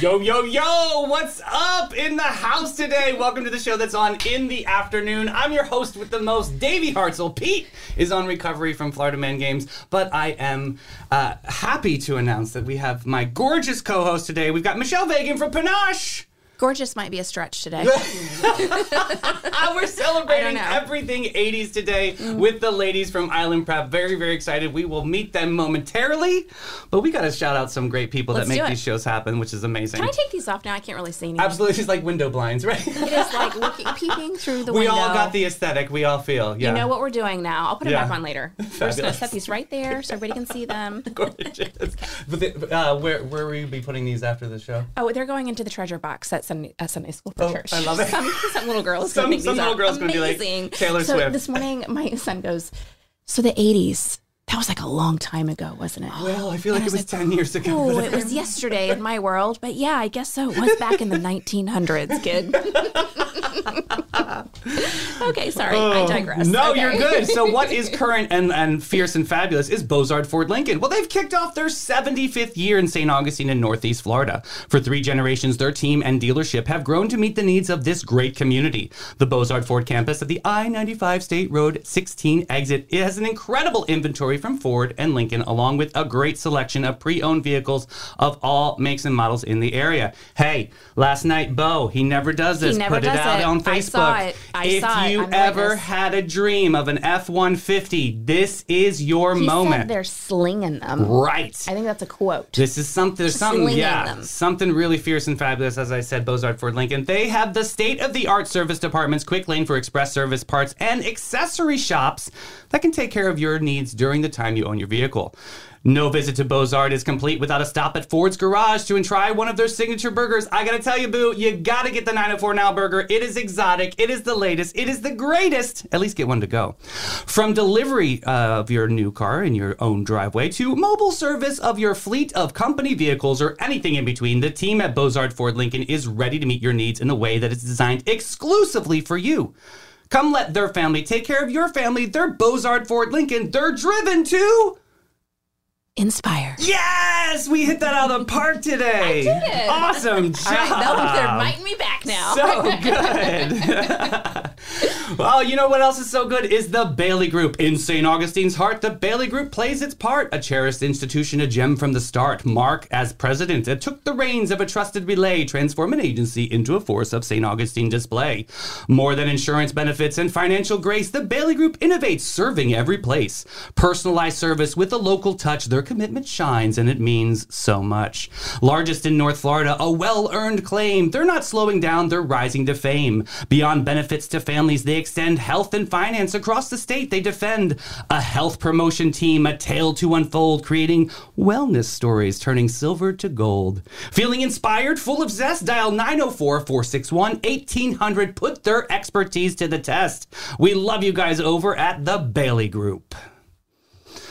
Yo, yo, yo, what's up in the house today? Welcome to the show that's on in the afternoon. I'm your host with the most, Davey Hartzell. Pete is on recovery from Florida Man Games, but I am happy to announce that we have my gorgeous co-host today. We've got Michelle Vijgen from Panache. Gorgeous might be a stretch today. We're celebrating everything 80s today with the ladies from Island Prep. Very, very excited. We will meet them momentarily, but we got to shout out some great people that make these shows happen, which is amazing. Can I take these off now? I can't really see anything. Absolutely. It's just like window blinds, right? It is like looking, peeking through the window. We all got the aesthetic. We all feel. Yeah. You know what we're doing now. I'll put them back on later. We're just going to set these right there so everybody can see them. Gorgeous. Okay. But where will you be putting these after the show? Oh, they're going into the treasure box. That's a Sunday school for church. I love it. Some little girls. Some little girls going to be like Taylor Swift. This morning, my son goes, so the 80s, that was like a long time ago, wasn't it? Well, I feel like it was 10 years ago. Oh, it was yesterday in my world. But yeah, I guess so. It was back in the 1900s, kid. Okay, sorry. I digress. No, okay. You're good. So what is current and fierce and fabulous is Bozard Ford Lincoln. Well, they've kicked off their 75th year in St. Augustine in Northeast Florida. For 3 generations, their team and dealership have grown to meet the needs of this great community. The Bozard Ford campus at the I-95 State Road 16 exit has an incredible inventory from Ford and Lincoln, along with a great selection of pre-owned vehicles of all makes and models in the area. Hey, last night, Bo, he never does this. He never does it. Put it out on Facebook. I saw it. If you ever had a dream of an F-150, this is your moment. Said they're slinging them. Right. I think that's a quote. This is something. There's something. Yeah, something really fierce and fabulous. As I said, Bozard Ford Lincoln. They have the state-of-the-art service department's quick lane for express service parts and accessory shops that can take care of your needs during the time you own your vehicle. No visit to Bozard is complete without a stop at Ford's Garage to try one of their signature burgers. I gotta tell you, boo, you gotta get the 904 Now burger. It is exotic. It is the latest. It is the greatest. At least get one to go. From delivery of your new car in your own driveway to mobile service of your fleet of company vehicles or anything in between, the team at Bozard Ford Lincoln is ready to meet your needs in a way that is designed exclusively for you. Come let their family take care of your family. They're Bozard Ford Lincoln. They're driven to inspire. Yes! We hit that out of the park today. I did. Awesome job. All right, they're biting me back now. So good. Well, you know what else is so good is the Bailey Group. In St. Augustine's heart, the Bailey Group plays its part. A cherished institution, a gem from the start. Mark, as president, it took the reins of a trusted relay, transform an agency into a force of St. Augustine display. More than insurance benefits and financial grace, the Bailey Group innovates, serving every place. Personalized service with a local touch, their commitment shines, and it means so much. Largest in North Florida, a well-earned claim. They're not slowing down, they're rising to fame. Beyond benefits to families, they extend health and finance across the state. They defend a health promotion team, a tale to unfold, creating wellness stories, turning silver to gold. Feeling inspired, full of zest, dial 904-461-1800. Put their expertise to the test. We love you guys over at the Bailey Group.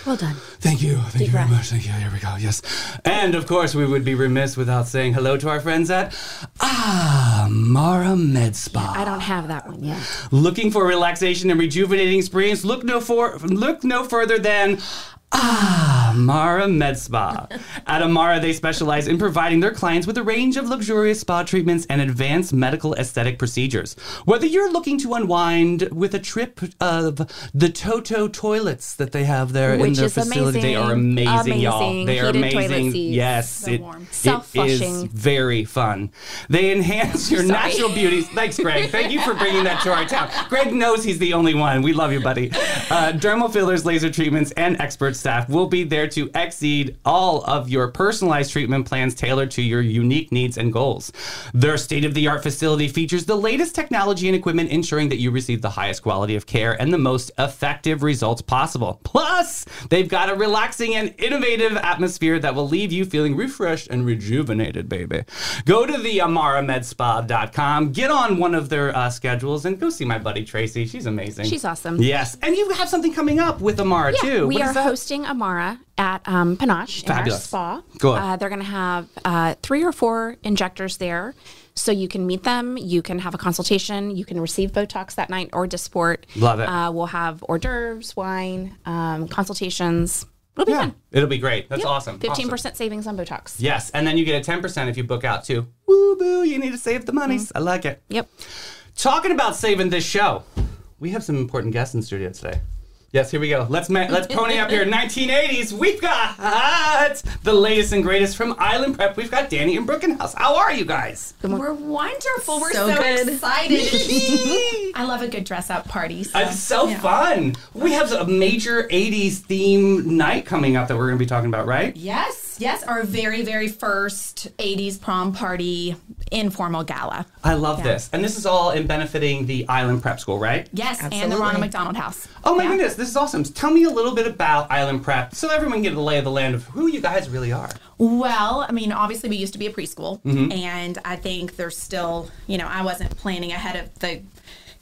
Well done. Thank you. Thank you very much. Thank you. Here we go. Yes. And, of course, we would be remiss without saying hello to our friends at Amara Med Spa. Yeah, I don't have that one yet. Looking for relaxation and rejuvenating experience? Look no further than Amara Med Spa. At Amara, they specialize in providing their clients with a range of luxurious spa treatments and advanced medical aesthetic procedures. Whether you're looking to unwind with a trip of the Toto toilets that they have there in their facility, they are amazing, y'all. They are amazing. Yes, it is very fun. They enhance your natural beauty. Thanks, Greg. Thank you for bringing that to our town. Greg knows he's the only one. We love you, buddy. Dermal fillers, laser treatments, and experts. Staff will be there to exceed all of your personalized treatment plans tailored to your unique needs and goals. Their state-of-the-art facility features the latest technology and equipment, ensuring that you receive the highest quality of care and the most effective results possible. Plus, they've got a relaxing and innovative atmosphere that will leave you feeling refreshed and rejuvenated, baby. Go to theamaramedspa.com, get on one of their schedules, and go see my buddy Tracy. She's amazing. She's awesome. Yes, and you have something coming up with Amara, too. We are hosting Amara at Panache in our spa. Cool. They're going to have 3 or 4 injectors there. So you can meet them, you can have a consultation, you can receive Botox that night or Dysport. Love it. We'll have hors d'oeuvres, wine, consultations. It'll be fun. It'll be great. That's awesome. 15% savings on Botox. Yes. And then you get a 10% if you book out too. Woo boo. You need to save the monies. I like it. Yep. Talking about saving this show, we have some important guests in the studio today. Yes, here we go. Let's pony up here. 1980s. We've got the latest and greatest from Island Prep. We've got Dani and Brooke in house. How are you guys? We're wonderful. We're so excited. I love a good dress-up party. So. It's so fun. We have a major 80s theme night coming up that we're going to be talking about, right? Yes. Yes, our very, very first 80s prom party informal gala. I love this. And this is all in benefiting the Island Prep School, right? Yes, absolutely. And the Ronald McDonald House. Oh, my goodness. This is awesome. Tell me a little bit about Island Prep so everyone can get a lay of the land of who you guys really are. Well, I mean, obviously we used to be a preschool, and I think there's still, you know, I wasn't planning ahead of the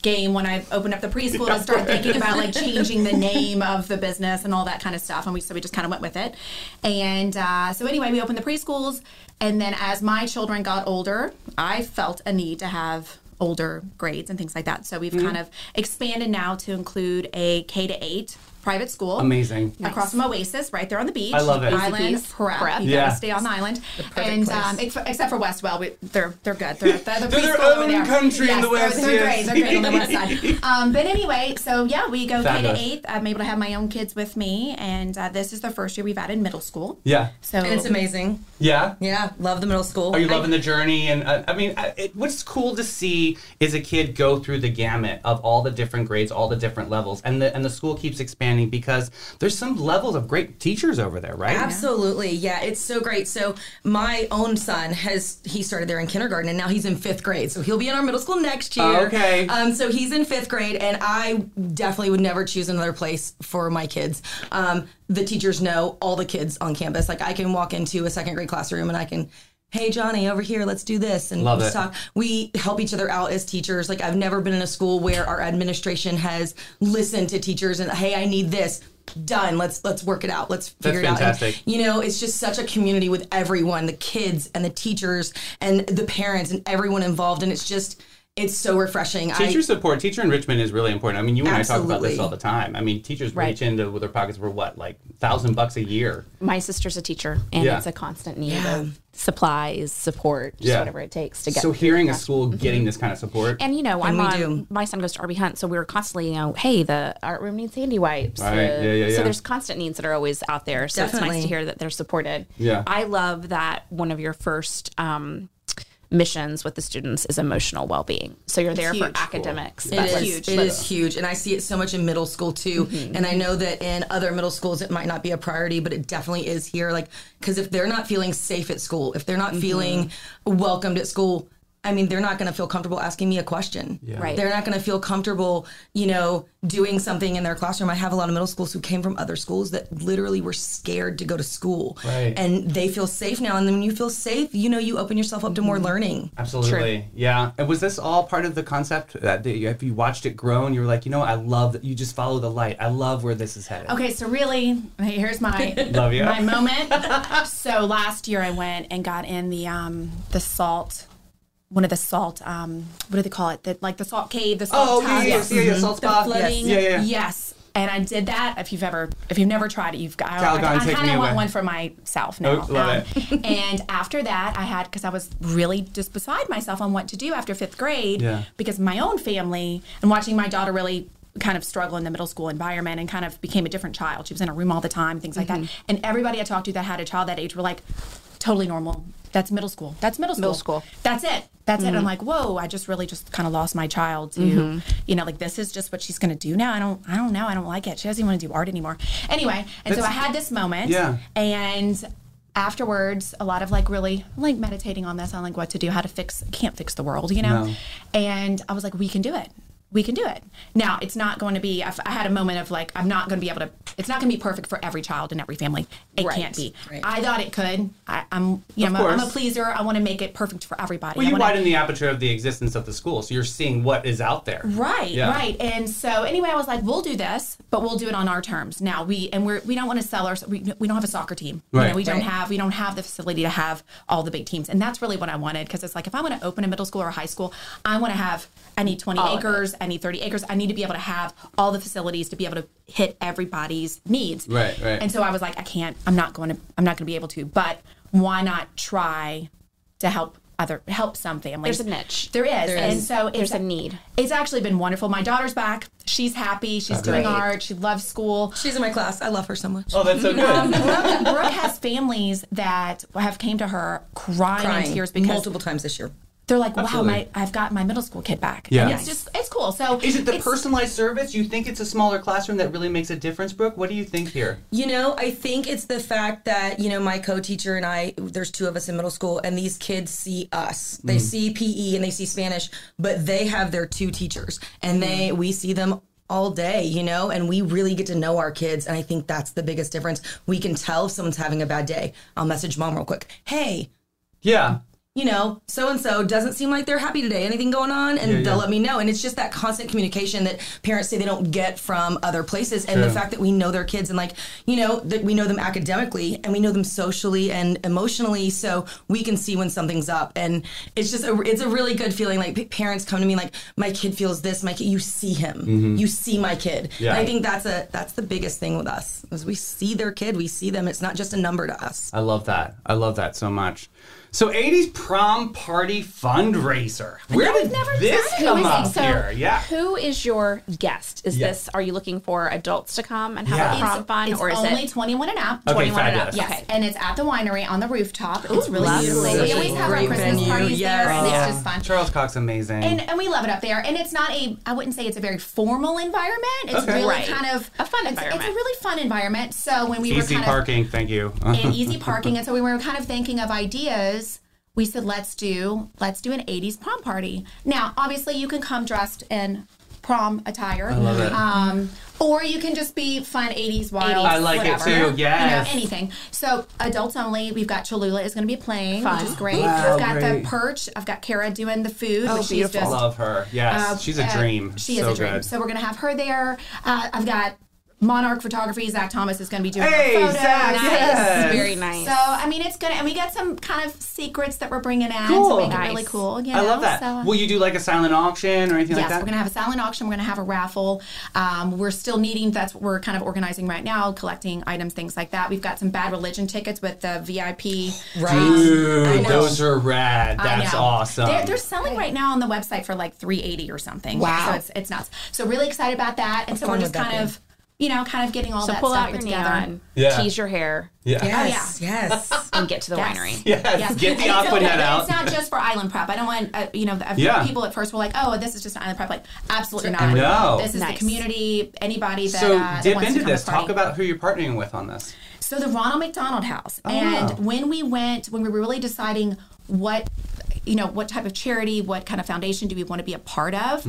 game when I opened up the preschool to start thinking about like changing the name of the business and all that kind of stuff, and so we just kind of went with it. And so anyway, we opened the preschools, and then as my children got older, I felt a need to have older grades and things like that. So we've kind of expanded now to include a K-8 private school. Amazing. Across from Oasis, right there on the beach. I love it. Island Prep. You gotta stay on the island. And except for Westwell, they're good. They're their own country in the West. They're great on the West side. But anyway, so yeah, we go K-8. I'm able to have my own kids with me, and this is the first year we've added middle school. Yeah. So and it's amazing. Yeah. Yeah. Love the middle school. Are you loving the journey? And I mean, what's cool to see is a kid go through the gamut of all the different grades, all the different levels, and the school keeps expanding. Because there's some levels of great teachers over there, right? Absolutely. Yeah, it's so great. So my own son, he started there in kindergarten, and now he's in 5th grade. So he'll be in our middle school next year. Oh, okay. So he's in 5th grade, and I definitely would never choose another place for my kids. The teachers know all the kids on campus. Like, I can walk into a 2nd grade classroom, and I can... Hey, Johnny, over here, let's do this. And let's talk. We help each other out as teachers. Like, I've never been in a school where our administration has listened to teachers and, hey, I need this. Done. Let's work it out. Let's figure it out. That's fantastic. You know, it's just such a community with everyone, the kids and the teachers and the parents and everyone involved. And it's just... It's so refreshing. Teacher support, teacher enrichment is really important. I mean, you and I talk about this all the time. I mean, teachers reach into their pockets for what, like $1,000 a year? My sister's a teacher, and it's a constant need of supplies, support, just whatever it takes to get. So hearing a school getting this kind of support. And, you know, my son goes to RB Hunt, so we were constantly, you know, hey, the art room needs handy wipes. Right. So there's constant needs that are always out there. So it's nice to hear that they're supported. Yeah. I love that one of your first... missions with the students is emotional well-being. So you're there for academics. It is huge. And I see it so much in middle school too. And I know that in other middle schools it might not be a priority, but it definitely is here. Like, because if they're not feeling safe at school, if they're not feeling welcomed at school, I mean, they're not going to feel comfortable asking me a question. Yeah. Right. They're not going to feel comfortable, you know, doing something in their classroom. I have a lot of middle schools who came from other schools that literally were scared to go to school. Right. And they feel safe now. And then when you feel safe, you know, you open yourself up to more learning. Absolutely. True. Yeah. And was this all part of the concept that if you watched it grow and you were like, you know, I love that you just follow the light. I love where this is headed. Okay. So really, here's my my moment. So last year I went and got in the salt... One of the salt, what do they call it? The salt cave, the salt tub. Salt spa. Flooding. Yes. And I did that. If you've never tried it, you've got. I kind of want one for myself now. And after that, because I was really just beside myself on what to do after 5th grade, because my own family and watching my daughter really kind of struggle in the middle school environment and kind of became a different child. She was in her room all the time, things like that. And everybody I talked to that had a child that age were like, totally normal. That's middle school. That's middle school. That's it. That's it. And I'm like, whoa, I just really just kind of lost my child to, you know, like this is just what she's going to do now. I don't know. I don't like it. She doesn't even want to do art anymore. Anyway. And so I had this moment and afterwards, a lot of really meditating on this on what to do, how to fix, can't fix the world, you know? No. And I was like, we can do it. We can do it. Now, it's not going to be, I had a moment of I'm not going to be able to, it's not going to be perfect for every child and every family. It can't be. Right. I thought it could. I'm a pleaser. I want to make it perfect for everybody. Well, you widen the aperture of the existence of the school, so you're seeing what is out there. Right, right. And so anyway, I was like, we'll do this, but we'll do it on our terms. Now, we don't want to sell ourselves. We don't have a soccer team. Right. You know, we don't have the facility to have all the big teams. And that's really what I wanted, because it's like, if I want to open a middle school or a high school, I need 20 acres. I need 30 acres. I need to be able to have all the facilities to be able to hit everybody's needs. Right, right. And so I was like, I can't, I'm not going to be able to, but why not try to help some families? There's a niche. There is. And so there's a need. It's actually been wonderful. My daughter's back. She's happy. She's doing art. She loves school. She's in my class. I love her so much. Oh, that's so good. Brooke has families that have came to her crying in tears because multiple times this year. They're like, wow, I've got my middle school kid back. Yeah. And it's just, it's cool. So is it the personalized service? You think it's a smaller classroom that really makes a difference, Brooke? What do you think here? You know, I think it's the fact that, you know, my co-teacher and I, there's two of us in middle school, and these kids see us. They see PE and they see Spanish, but they have their two teachers, and we see them all day, you know, and we really get to know our kids. And I think that's the biggest difference. We can tell if someone's having a bad day. I'll message mom real quick. Hey. Yeah. You know, so-and-so doesn't seem like they're happy today. Anything going on? And they'll let me know. And it's just that constant communication that parents say they don't get from other places. And the fact that we know their kids and, like, you know, that we know them academically and we know them socially and emotionally, so we can see when something's up. And it's just it's a really good feeling. Like, parents come to me like, my kid feels this. My kid, you see him. Mm-hmm. You see my kid. Yeah. And I think that's the biggest thing with us is we see their kid. We see them. It's not just a number to us. I love that. I love that so much. So 80s prom party fundraiser. Where did this come up here? Yeah. Who is your guest? Is this, are you looking for adults to come and have a prom fun? It's or is only it 21 and up. Okay, 21 and up. Yes. Okay. And it's at the winery on the rooftop. Ooh, it's really lovely. We always have our Christmas parties there. And it's just fun. Charles Cox, amazing. And we love it up there. And it's not a, I wouldn't say it's a very formal environment. It's really kind of a fun environment. It's a really fun environment. So when we were kind of. Easy parking, thank you. And easy parking. And so we were kind of thinking of ideas. We said, let's do an 80s prom party. Now, obviously, you can come dressed in prom attire. I love it. Or you can just be fun 80s wild. I like it too, yes. You know, anything. So, adults only. We've got Cholula is going to be playing, which is great. Wow, I've got the perch. I've got Kara doing the food. Oh, beautiful. I love her. Yes, she's a dream. She is a dream. So, we're going to have her there. I've got Monarch Photography. Zach Thomas is going to be doing our photos. Zach, nice. Yes. Very nice. So, I mean, it's good. And we got some kind of secrets that we're bringing out to make it really cool. You know? I love that. So, will you do like a silent auction or anything like that? Yes, we're going to have a silent auction. We're going to have a raffle. We're still needing, that's what we're kind of organizing right now, collecting items, things like that. We've got some Bad Religion tickets with the VIP. Right. Dude, those are rad. That's awesome. They're selling right now on the website for like $380 or something. Wow. So it's nuts. So really excited about that. And so we're just kind of, you know, kind of getting all that stuff together. So pull out your neon, tease your hair. Yeah. Yes, yes. And get to the winery. Yes. Get the aqua net out. It's not just for Island Prep. I don't want, you know, people at first were like, oh, this is just an Island Prep. Like, absolutely not. No. This is the community, anybody that dip wants into this. Talk about who you're partnering with on this. So the Ronald McDonald House. Oh, and when we were really deciding what type of charity, what kind of foundation do we want to be a part of,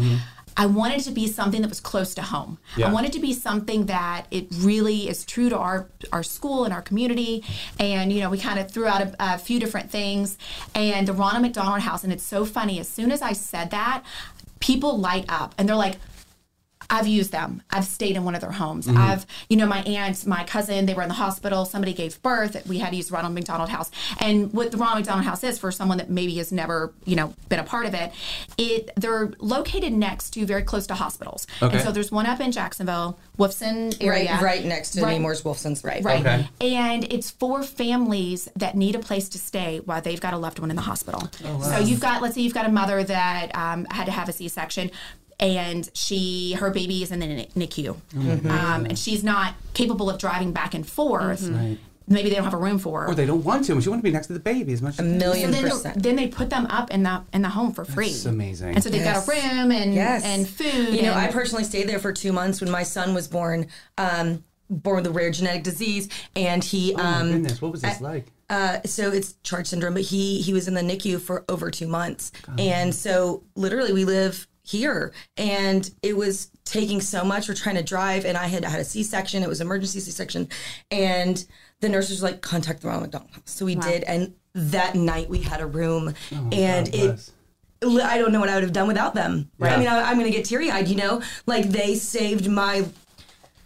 I wanted it to be something that was close to home. Yeah. I wanted it to be something that it really is true to our school and our community. And, you know, we kind of threw out a few different things. And the Ronald McDonald House, and it's so funny, as soon as I said that, people light up. And they're like, I've used them. I've stayed in one of their homes. I've, you know, my aunt, my cousin, they were in the hospital. Somebody gave birth. We had to use Ronald McDonald House. And what the Ronald McDonald House is, for someone that maybe has never, you know, been a part of it, they're located next to, very close to hospitals. Okay. And so there's one up in Jacksonville, Wolfson area. Right next to Nemours Wolfson's. Right. Okay. And it's for families that need a place to stay while they've got a loved one in the hospital. Oh, wow. So let's say you've got a mother that had to have a C-section. And her baby is in the NICU, and she's not capable of driving back and forth. Mm-hmm. Right. Maybe they don't have a room for her, or they don't want to. She wants to be next to the baby as much. A million percent. Then they put them up in the home for free. That's amazing. And so they've got a room and food. You know, I personally stayed there for 2 months when my son was born with a rare genetic disease, and he. Oh my goodness! What was this like? So it's CHARGE syndrome, but he was in the NICU for over 2 months, and so literally we live here, and it was taking so much. We're trying to drive, and I had a C-section. It was emergency C-section, and the nurse was like, contact the Ronald McDonald House. So we did, and that night we had a room, I don't know what I would have done without them. Right. I mean, I'm going to get teary-eyed, you know? Like, they saved my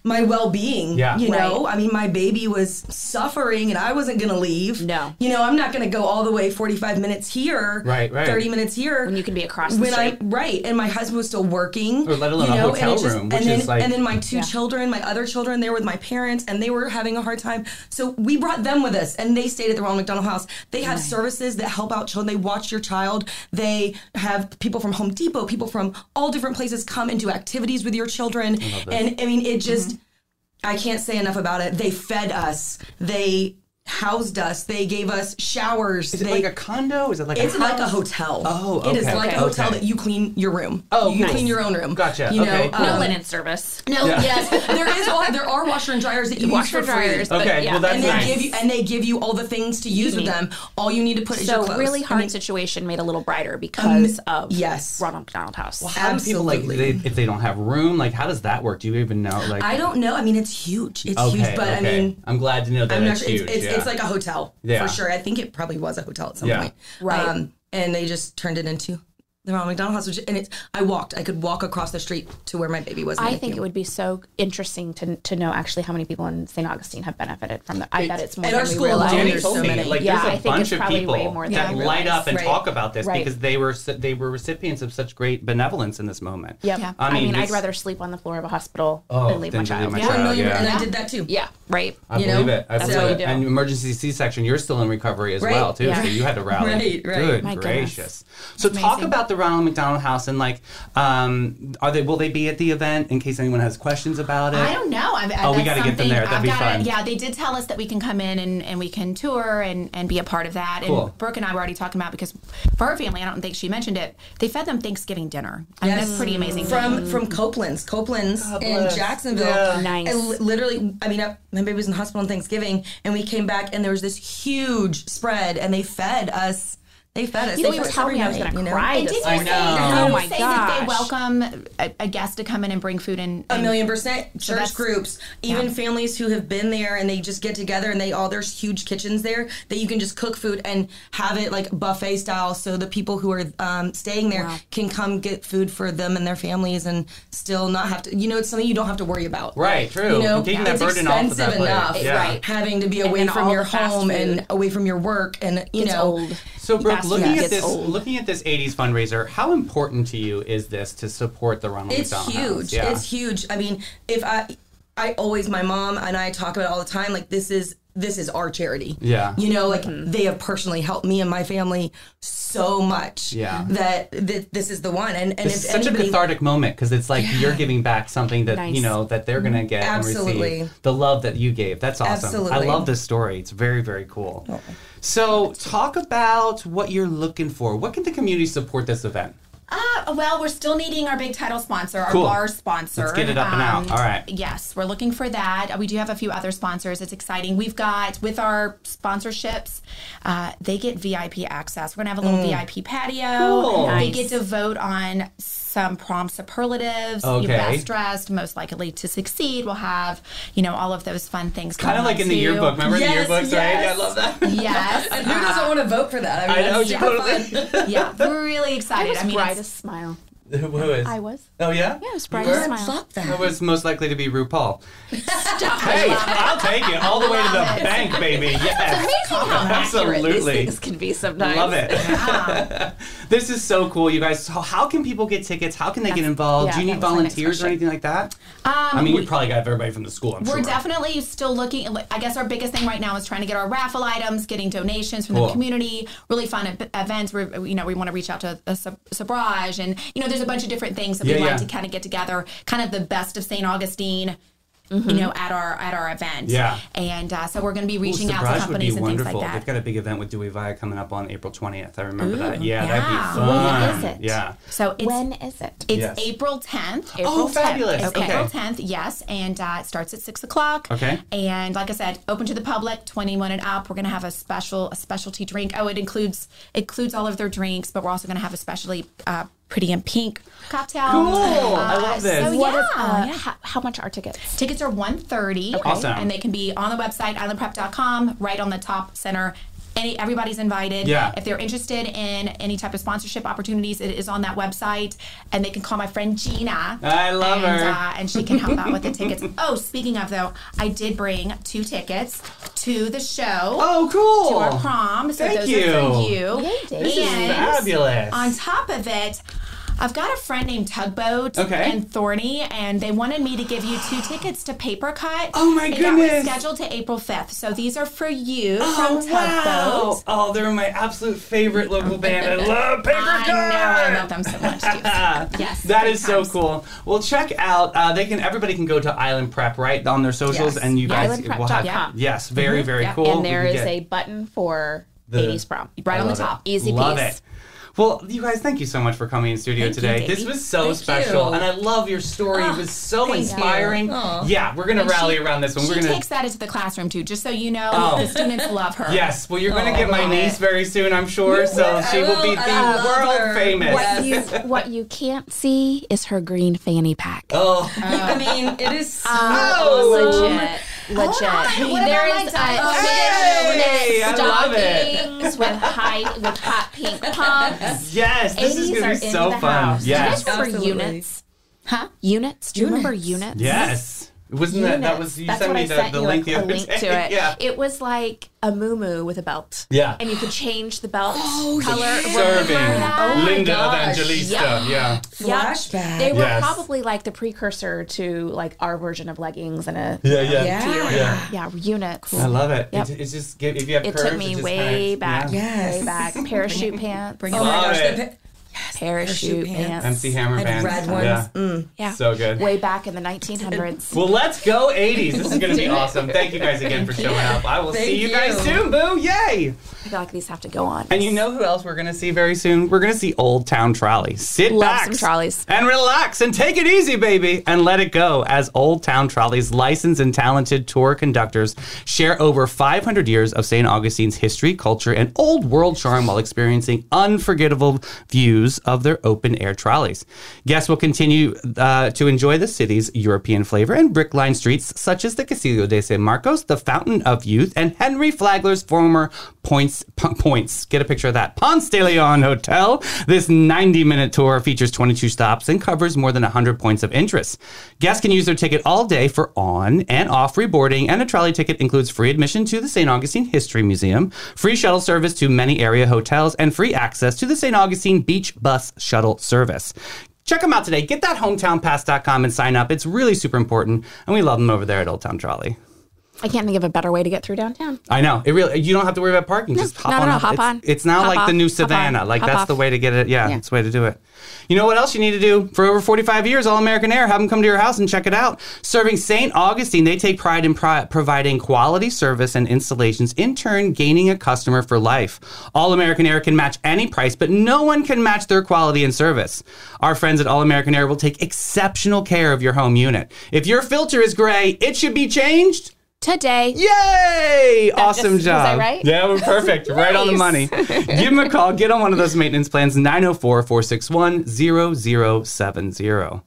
my well-being, you know, I mean, my baby was suffering and I wasn't going to leave. No. You know, I'm not going to go all the way 45 minutes here, 30 minutes here. When you can be across the street. And my husband was still working. Or let alone a hotel room, which is like. And then my two children, my other children, they were with my parents and they were having a hard time. So we brought them with us and they stayed at the Ronald McDonald House. They have services that help out children. They watch your child. They have people from Home Depot, people from all different places come and do activities with your children. And I mean, it just, I can't say enough about it. They fed us. They housed us. They gave us showers. Is it like a condo? Is it like a house? It's like a hotel. Oh, okay. It is like a hotel that you clean your room. Oh, you clean your own room. Gotcha. You know, no linen service. No. Yeah. Yes, there are washer and dryers that you use for free. Okay. Well, that's nice. And they give you all the things to use with them. All you need to put is your clothes. So really hard situation made a little brighter because of Ronald McDonald House. Well, how do people if they don't have room? Like, how does that work? Do you even know? Like, I don't know. I mean, it's huge. It's huge, but I mean, I'm glad to know that it's huge. It's like a hotel, for sure. I think it probably was a hotel at some point. Right. And they just turned it into the Ronald McDonald House. Which, and it's, I could walk across the street to where my baby was. I think it would be so interesting to know actually how many people in St. Augustine have benefited from that. I bet it's more than we realize. There's so many. Like, there's a bunch of people that light up and talk about this because they were recipients of such great benevolence in this moment. Yeah. I mean I'd rather sleep on the floor of a hospital than leave my child. And I did that too. Yeah. Right. I believe it. That's what you do. And emergency C-section, you're still in recovery as well too. So you had to rally. Right. Good gracious. So talk about the Ronald McDonald House and like, will they be at the event in case anyone has questions about it? I don't know. We got to get them there. That'd be fun. Yeah, they did tell us that we can come in and we can tour and be a part of that. Cool. And Brooke and I were already talking about, because for her family, I don't think she mentioned it, they fed them Thanksgiving dinner. I mean, that's pretty amazing. From Copeland's in Jacksonville. Yeah. Nice. And literally, I mean, my baby was in the hospital on Thanksgiving and we came back and there was this huge spread and they fed us. They fed us. You know, he was telling me I was going to cry. Oh my gosh. They welcome a guest to come in and bring food in. 1,000,000%. Church groups, even families who have been there and they just get together and there's huge kitchens there that you can just cook food and have it like buffet style. So the people who are staying there can come get food for them and their families and still not have to, you know, it's something you don't have to worry about. Right. True. You know, taking that burden off of that place. It's expensive enough. Right. Having to be away from your home and away from your work and, you know. So Brooke, looking at this 80s fundraiser, how important to you is this to support the Ronald McDonald House? It's huge. Yeah. It's huge. I mean, if I always, my mom and I talk about it all the time, like this is our charity. Yeah. You know, like they have personally helped me and my family so much that this is the one. And it's such a cathartic moment because it's like you're giving back something that, you know, that they're going to get and receive. The love that you gave. That's awesome. Absolutely. I love this story. It's very, very cool. Oh. So talk about what you're looking for. What can the community support this event? Well, we're still needing our big title sponsor, our bar sponsor. Let's get it up and out. All right. Yes, we're looking for that. We do have a few other sponsors. It's exciting. We've got, with our sponsorships, they get VIP access. We're going to have a little VIP patio. Cool. Nice. They get to vote on some prom superlatives. Okay. You're best dressed, most likely to succeed. We'll have, you know, all of those fun things. Kind of like in the yearbook. Remember the yearbooks, right? I love that. Yes. And who doesn't want to vote for that? I mean, I know. Totally. Yeah. We're really excited. I mean, a smile. Who is? I was. Oh, yeah? Yeah, it was brightest smile. I was most likely to be RuPaul. Stop. Hey, I'll take it all the way to the bank, baby. Yes. It's amazing how absolutely these things can be sometimes. Love it. Wow. This is so cool, you guys. So how can people get tickets? How can they get involved? Do you need volunteers or anything like that? I mean, you probably got everybody from the school, I'm sure. We're definitely still looking. I guess our biggest thing right now is trying to get our raffle items, getting donations from the community, really fun events. Where, you know, we want to reach out to a subrage and, you know, there's a bunch of different things that we like to kind of get together, kind of the best of St. Augustine, you know, at our event. Yeah. And so we're going to be reaching out to companies and things like that. They've got a big event with Dewey Via coming up on April 20th. I remember that. Yeah, that'd be fun. When is it? Yeah. So when is it? It's April 10th. April 10th. Fabulous. It's April 10th, yes. And it starts at 6 o'clock. Okay. And like I said, open to the public, 21 and up. We're going to have a specialty drink. Oh, it includes all of their drinks, but we're also going to have a specialty Pretty in Pink cocktail. Cool. I love this. So, how much are tickets? Tickets are $130. Okay. Awesome. And they can be on the website, islandprep.com, right on the top center. everybody's invited. Yeah. If they're interested in any type of sponsorship opportunities, it is on that website, and they can call my friend Gina. I love her. And she can help out with the tickets. Oh, speaking of though, I did bring 2 tickets to the show. Oh, cool. To our prom. So thank you. Thank you. This is fabulous. On top of it, I've got a friend named Tugboat and Thorny, and they wanted me to give you 2 tickets to Papercut. Oh, my goodness. It was scheduled to April 5th, so these are for you from Tugboat. Oh, they're my absolute favorite local band. I love Papercut. I know. I love them so much, too. Yes. That is so cool. Well, check out. Everybody can go to Island Prep, right, on their socials, and you guys will have. Yes, very, very cool. And there is a button for 80s prom. Right on the top. Easy peasy. Love it. Well, you guys, thank you so much for coming in studio today. This was so special, and I love your story. It was so inspiring. Yeah, we're going to rally around this one. She takes that into the classroom, too, just so you know. The students love her. Yes, well, you're going to get my niece very soon, I'm sure, so she will be world famous. What you can't see is her green fanny pack. Oh. I mean, it is so legit. There is stockings with hot pink pumps. Yes, this is going to be so fun. Yes. Do you guys remember units? Huh? Units? Do you remember units? Yes. Wasn't that was, you sent me the link the other day. Yeah. It was like a muumuu with a belt. Yeah. And you could change the belt color. Serving. Oh, Linda Evangelista. Yeah. Flashback. They were probably like the precursor to like our version of leggings and a units. Cool. I love it. Yep. It's just, if you have curves, it took me way back. Yes. Way back. Parachute pants. Oh my gosh. Parachute pants. MC Hammer pants. Red ones. Yeah. So good. Way back in the 1900s. Well, let's go 80s. This is going to be awesome. Thank you guys again for showing up. I will see you guys soon. Boo. Yay. I feel like these have to go on. And you know who else we're going to see very soon? We're going to see Old Town Trolley. Sit back. Some trolleys. And relax and take it easy, baby. And let it go as Old Town Trolley's licensed and talented tour conductors share over 500 years of St. Augustine's history, culture, and old world charm while experiencing unforgettable views of their open-air trolleys. Guests will continue to enjoy the city's European flavor and brick-lined streets such as the Castillo de San Marcos, the Fountain of Youth, and Henry Flagler's former get a picture of that, Ponce de Leon Hotel. This 90-minute tour features 22 stops and covers more than 100 points of interest. Guests can use their ticket all day for on and off reboarding, and a trolley ticket includes free admission to the St. Augustine History Museum, free shuttle service to many area hotels, and free access to the St. Augustine Beach Bus Shuttle Service. Check them out today. Get that hometownpass.com and sign up. It's really super important, and we love them over there at Old Town Trolley. I can't think of a better way to get through downtown. I know. It really. You don't have to worry about parking. Just hop on. Hop on. It's now hop like off, the new Savannah. Like that's off. The way to get it. Yeah, it's the way to do it. You know what else you need to do? For over 45 years, All American Air, have them come to your house and check it out. Serving St. Augustine, they take pride in providing quality service and installations, in turn gaining a customer for life. All American Air can match any price, but no one can match their quality and service. Our friends at All American Air will take exceptional care of your home unit. If your filter is gray, it should be changed today. Yay! Awesome job. Was I right? Yeah, we're perfect. Nice. Right on the money. Give them a call. Get on one of those maintenance plans, 904-461-0070.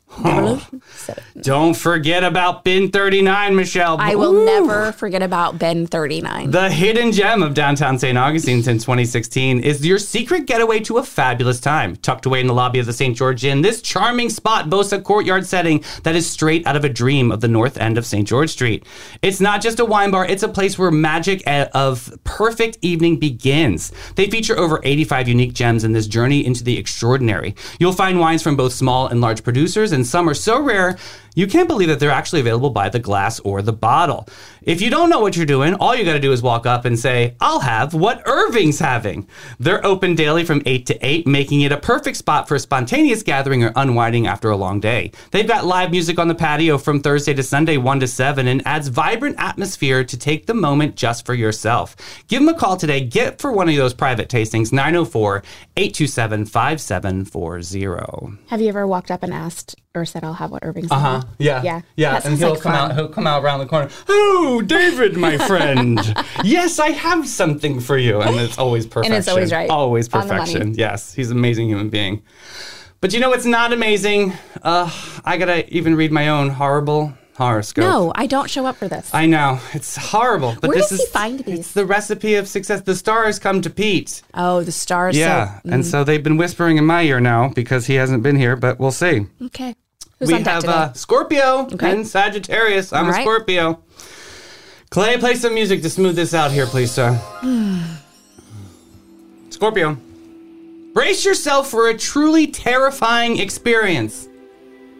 Don't forget about Ben 39, Michelle. I will never forget about Ben 39. The hidden gem of downtown St. Augustine since 2016 is your secret getaway to a fabulous time. Tucked away in the lobby of the St. George Inn, this charming spot boasts a courtyard setting that is straight out of a dream of the north end of St. George Street. It's not just a wine bar, it's a place where magic of perfect evening begins. They feature over 85 unique gems in this journey into the extraordinary. You'll find wines from both small and large producers, and some are so rare, you can't believe that they're actually available by the glass or the bottle. If you don't know what you're doing, all you got to do is walk up and say, "I'll have what Irving's having." They're open daily from 8 to 8, making it a perfect spot for a spontaneous gathering or unwinding after a long day. They've got live music on the patio from Thursday to Sunday, 1 to 7, and adds vibrant atmosphere to take the moment just for yourself. Give them a call today. Get for one of those private tastings, 904-827-5740. Have you ever walked up and asked or said, "I'll have what Irving's having"? Yeah. And he'll come out around the corner. "Oh, David, my friend. Yes, I have something for you." And it's always perfection. And it's always right. Always perfection. Yes. He's an amazing human being. But you know what's not amazing? I got to even read my own horrible horoscope. No, I don't show up for this. I know. It's horrible. But Where does he find these? It's the recipe of success. The stars come to Pete. Oh, the stars. Yeah. And so they've been whispering in my ear now because he hasn't been here, but we'll see. Okay. We have Scorpio and Sagittarius. I'm a Scorpio. Clay, play some music to smooth this out here, please, sir. Scorpio. Brace yourself for a truly terrifying experience.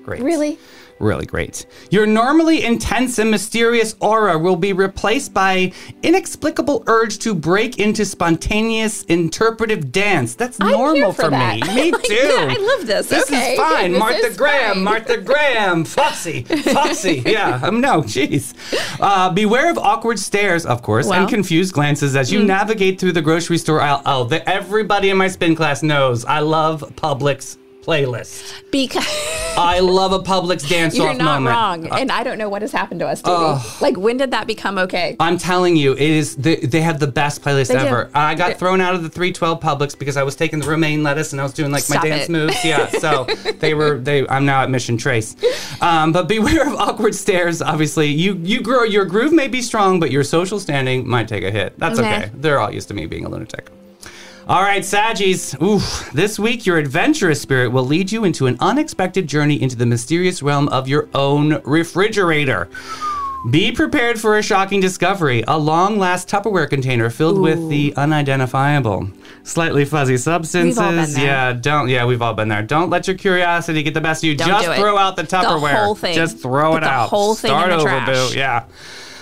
Great. Really? Really great. Your normally intense and mysterious aura will be replaced by inexplicable urge to break into spontaneous interpretive dance. That's normal for me. Me too. I love this. This is fine. Martha Graham. Foxy. Yeah. No, jeez. Beware of awkward stares, of course, and confused glances as you navigate through the grocery store aisle. Oh, everybody in my spin class knows I love Publix playlist. Because I love a Publix dance-off moment. You're not wrong. And I don't know what has happened to us, Davey. Like, when did that become okay? I'm telling you, it is. They have the best playlist ever. I got thrown out of the 312 Publix because I was taking the romaine lettuce and I was doing, like, my dance moves. Yeah, so I'm now at Mission Trace. But beware of awkward stares, obviously. Your groove may be strong, but your social standing might take a hit. That's okay. They're all used to me being a lunatic. All right, Saggies. Ooh, this week, your adventurous spirit will lead you into an unexpected journey into the mysterious realm of your own refrigerator. Be prepared for a shocking discovery, a long-last Tupperware container filled with the unidentifiable. Slightly fuzzy substances. We've all been there. Yeah, we've all been there. Don't let your curiosity get the best of you. Just throw out the Tupperware. The whole thing. Just throw it out. The whole thing in the trash. Start over, boo. Yeah.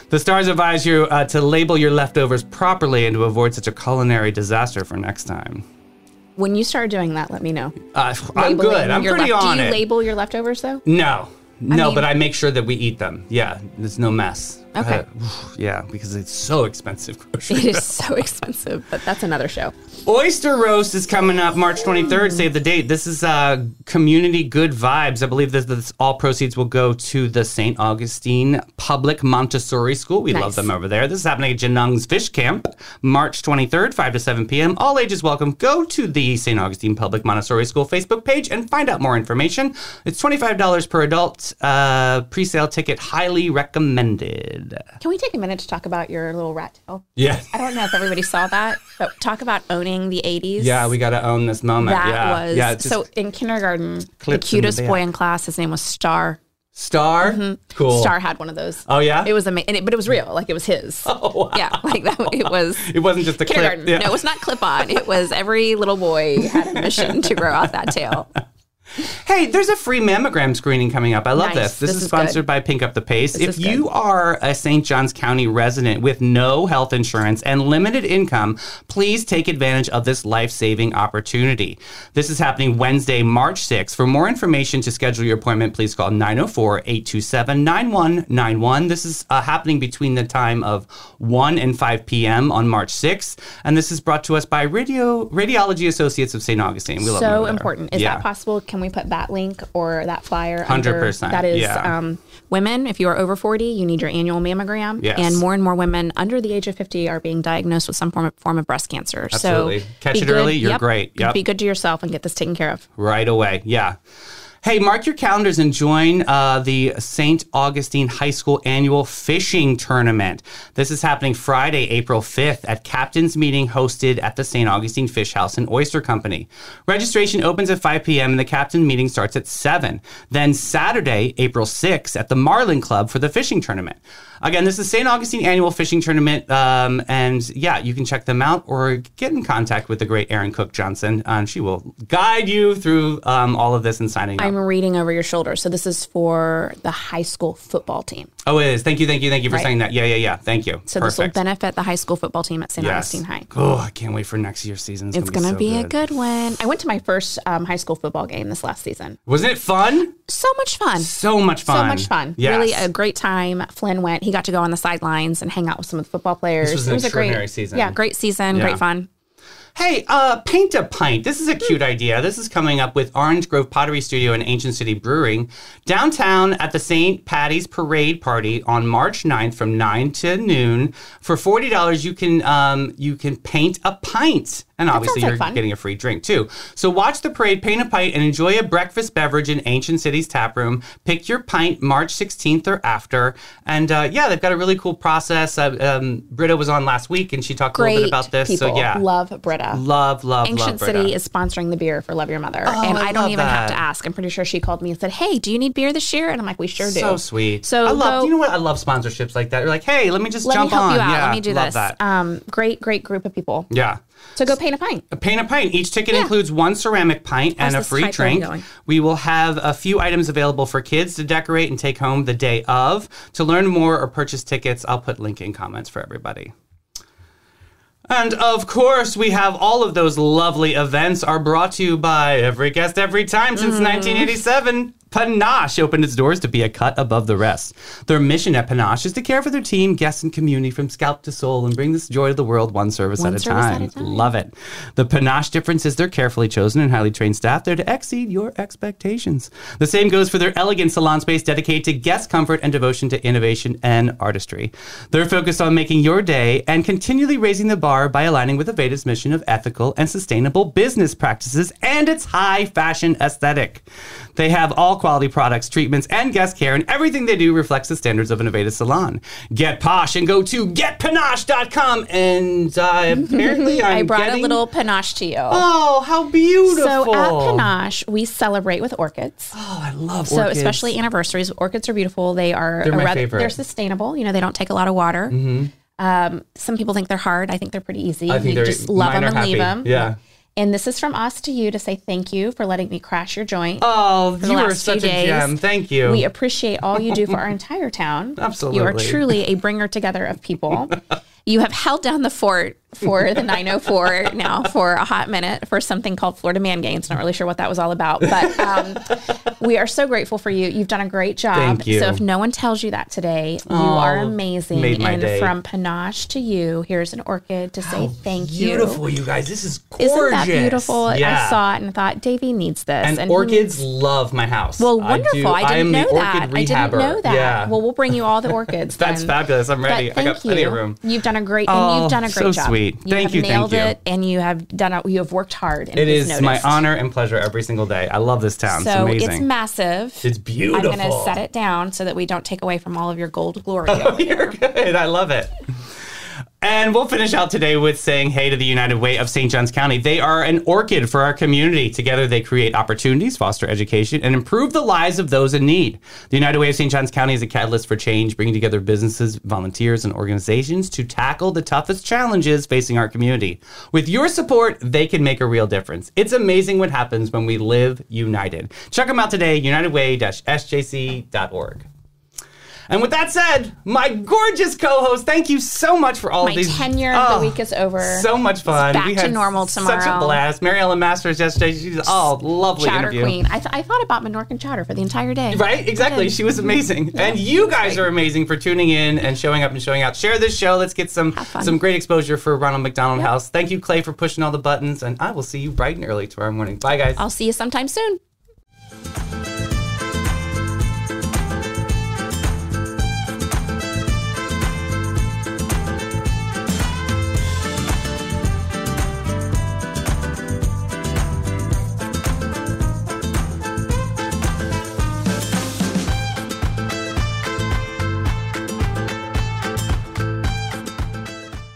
The stars advise you to label your leftovers properly and to avoid such a culinary disaster for next time. When you start doing that, let me know. I'm good. I'm pretty on it. Do you label your leftovers, though? No, but I make sure that we eat them. Yeah, there's no mess. Okay. Yeah, because it's so expensive. It is so expensive, but that's another show. Oyster Roast is coming up March 23rd. Save the date. This is community good vibes. I believe this all proceeds will go to the St. Augustine Public Montessori School. We love them over there. This is happening at Janung's Fish Camp, March 23rd, 5 to 7 p.m. All ages welcome. Go to the St. Augustine Public Montessori School Facebook page and find out more information. It's $25 per adult. Pre-sale ticket highly recommended. Can we take a minute to talk about your little rat tail? Yeah. I don't know if everybody saw that, but talk about owning the 80s. Yeah, we got to own this moment. So in kindergarten, the cutest boy in class, his name was Star. Star? Mm-hmm. Cool. Star had one of those. Oh, yeah? It was amazing. But it was real. Like, it was his. Oh, wow. Yeah. Like, it was. It wasn't just a kindergarten. Yeah. No, it was not clip-on. It was every little boy had a mission to grow out that tail. Hey, there's a free mammogram screening coming up. I love this. This is sponsored by Pink Up the Pace. If you are a St. John's County resident with no health insurance and limited income, please take advantage of this life-saving opportunity. This is happening Wednesday, March 6th. For more information to schedule your appointment, please call 904-827-9191. This is happening between the time of 1 and 5 p.m. on March 6th. And this is brought to us by Radiology Associates of St. Augustine. We love them. So important. Is that possible? Can we put that link or that flyer 100%. Under? That is women, if you are over 40, you need your annual mammogram. Yes. And more women under the age of 50 are being diagnosed with some form of breast cancer. Absolutely. So catch it early. You're great. Yep. Be good to yourself and get this taken care of. Right away. Yeah. Hey, mark your calendars and join the St. Augustine High School Annual Fishing Tournament. This is happening Friday, April 5th at Captain's Meeting hosted at the St. Augustine Fish House and Oyster Company. Registration opens at 5 p.m. and the Captain Meeting starts at 7. Then Saturday, April 6th at the Marlin Club for the fishing tournament. Again, this is St. Augustine Annual Fishing Tournament, you can check them out or get in contact with the great Erin Cook Johnson. She will guide you through all of this and signing up. I'm reading over your shoulder. So this is for the high school football team. Oh, it is. Thank you for saying that. Yeah. Thank you. So Perfect. This will benefit the high school football team at St. Augustine High. Oh, I can't wait for next year's season. It's going to be a good one. I went to my first high school football game this last season. Wasn't it fun? So much fun. Yes. Really a great time. Flynn went. He got to go on the sidelines and hang out with some of the football players. It was a great season. Yeah, great season, great fun. Hey, Paint a Pint. This is a cute idea. This is coming up with Orange Grove Pottery Studio and Ancient City Brewing downtown at the St. Patty's Parade Party on March 9th from 9 to noon. For $40, you can paint a pint. And obviously you're getting a free drink too. So watch the parade, paint a pint, and enjoy a breakfast beverage in Ancient City's tap room. Pick your pint March 16th or after. And yeah, they've got a really cool process. Britta was on last week and she talked a little bit about this. People. So yeah. Love Britta. Love Ancient Britta. City is sponsoring the beer for Love Your Mother. Oh, and I don't even have to ask. I'm pretty sure she called me and said, hey, do you need beer this year? And I'm like, we sure do. So sweet. So you know what? I love sponsorships like that. You're like, hey, let me just jump on. Let me help you out. Yeah, let me do this. Great group of people. Yeah. So go paint a pint. Paint a pint. Each ticket includes one ceramic pint and a free drink. We will have a few items available for kids to decorate and take home the day of. To learn more or purchase tickets, I'll put link in comments for everybody. And of course, we have all of those lovely events are brought to you by every guest every time since 1987. Panache opened its doors to be a cut above the rest. Their mission at Panache is to care for their team, guests, and community from scalp to soul and bring this joy to the world one service at a time. Love it. The Panache difference is they're carefully chosen and highly trained staff there to exceed your expectations. The same goes for their elegant salon space dedicated to guest comfort and devotion to innovation and artistry. They're focused on making your day and continually raising the bar by aligning with Aveda's mission of ethical and sustainable business practices and its high fashion aesthetic. They have all quality products, treatments, and guest care, and everything they do reflects the standards of an Aveda salon. Get posh and go to getpanache.com. And apparently I brought a little panache to you. Oh, how beautiful. So at Panache, we celebrate with orchids. Oh, I love orchids. So especially anniversaries. Orchids are beautiful. They're my favorite. They're sustainable. You know, they don't take a lot of water. Mm-hmm. Some people think they're hard. I think they're pretty easy. I think you just love them and leave them. Yeah. And this is from us to you to say thank you for letting me crash your joint. Oh, you are such a gem. Thank you. We appreciate all you do for our entire town. Absolutely. You are truly a bringer together of people. You have held down the fort for the 904 now for a hot minute for something called Florida Man Games. Not really sure what that was all about, but we are so grateful for you. You've done a great job. Thank you. So if no one tells you that today, you are amazing. Made my day. From Panache to you, here's an orchid to say thank you. Beautiful, you guys. This is gorgeous. Isn't that beautiful? Yeah. I saw it and thought, Davey needs this. And orchids love my house. Well, wonderful. I didn't know that. Yeah. Well, we'll bring you all the orchids. That's fabulous. I'm ready. I got plenty of room. You've done a great job. So sweet. Thank you. And you have done it. You have worked hard. And it is noticed. My honor and pleasure every single day. I love this town. So it's amazing. It's massive. It's beautiful. I'm going to set it down so that we don't take away from all of your gold glory. Oh, you're good. I love it. And we'll finish out today with saying hey to the United Way of St. John's County. They are an orchid for our community. Together, they create opportunities, foster education, and improve the lives of those in need. The United Way of St. John's County is a catalyst for change, bringing together businesses, volunteers, and organizations to tackle the toughest challenges facing our community. With your support, they can make a real difference. It's amazing what happens when we live united. Check them out today, unitedway-sjc.org. And with that said, my gorgeous co-host, thank you so much for all of these. My tenure of the week is over. So much fun. It's back to normal tomorrow. Such a blast. Mary Ellen Masters yesterday. She's lovely chatter interview. Queen. I thought about Menorcan chowder for the entire day. Right? Exactly. She was amazing. Yeah. And you guys are amazing for tuning in and showing up and showing out. Share this show. Let's get some great exposure for Ronald McDonald House. Thank you, Clay, for pushing all the buttons. And I will see you bright and early tomorrow morning. Bye, guys. I'll see you sometime soon.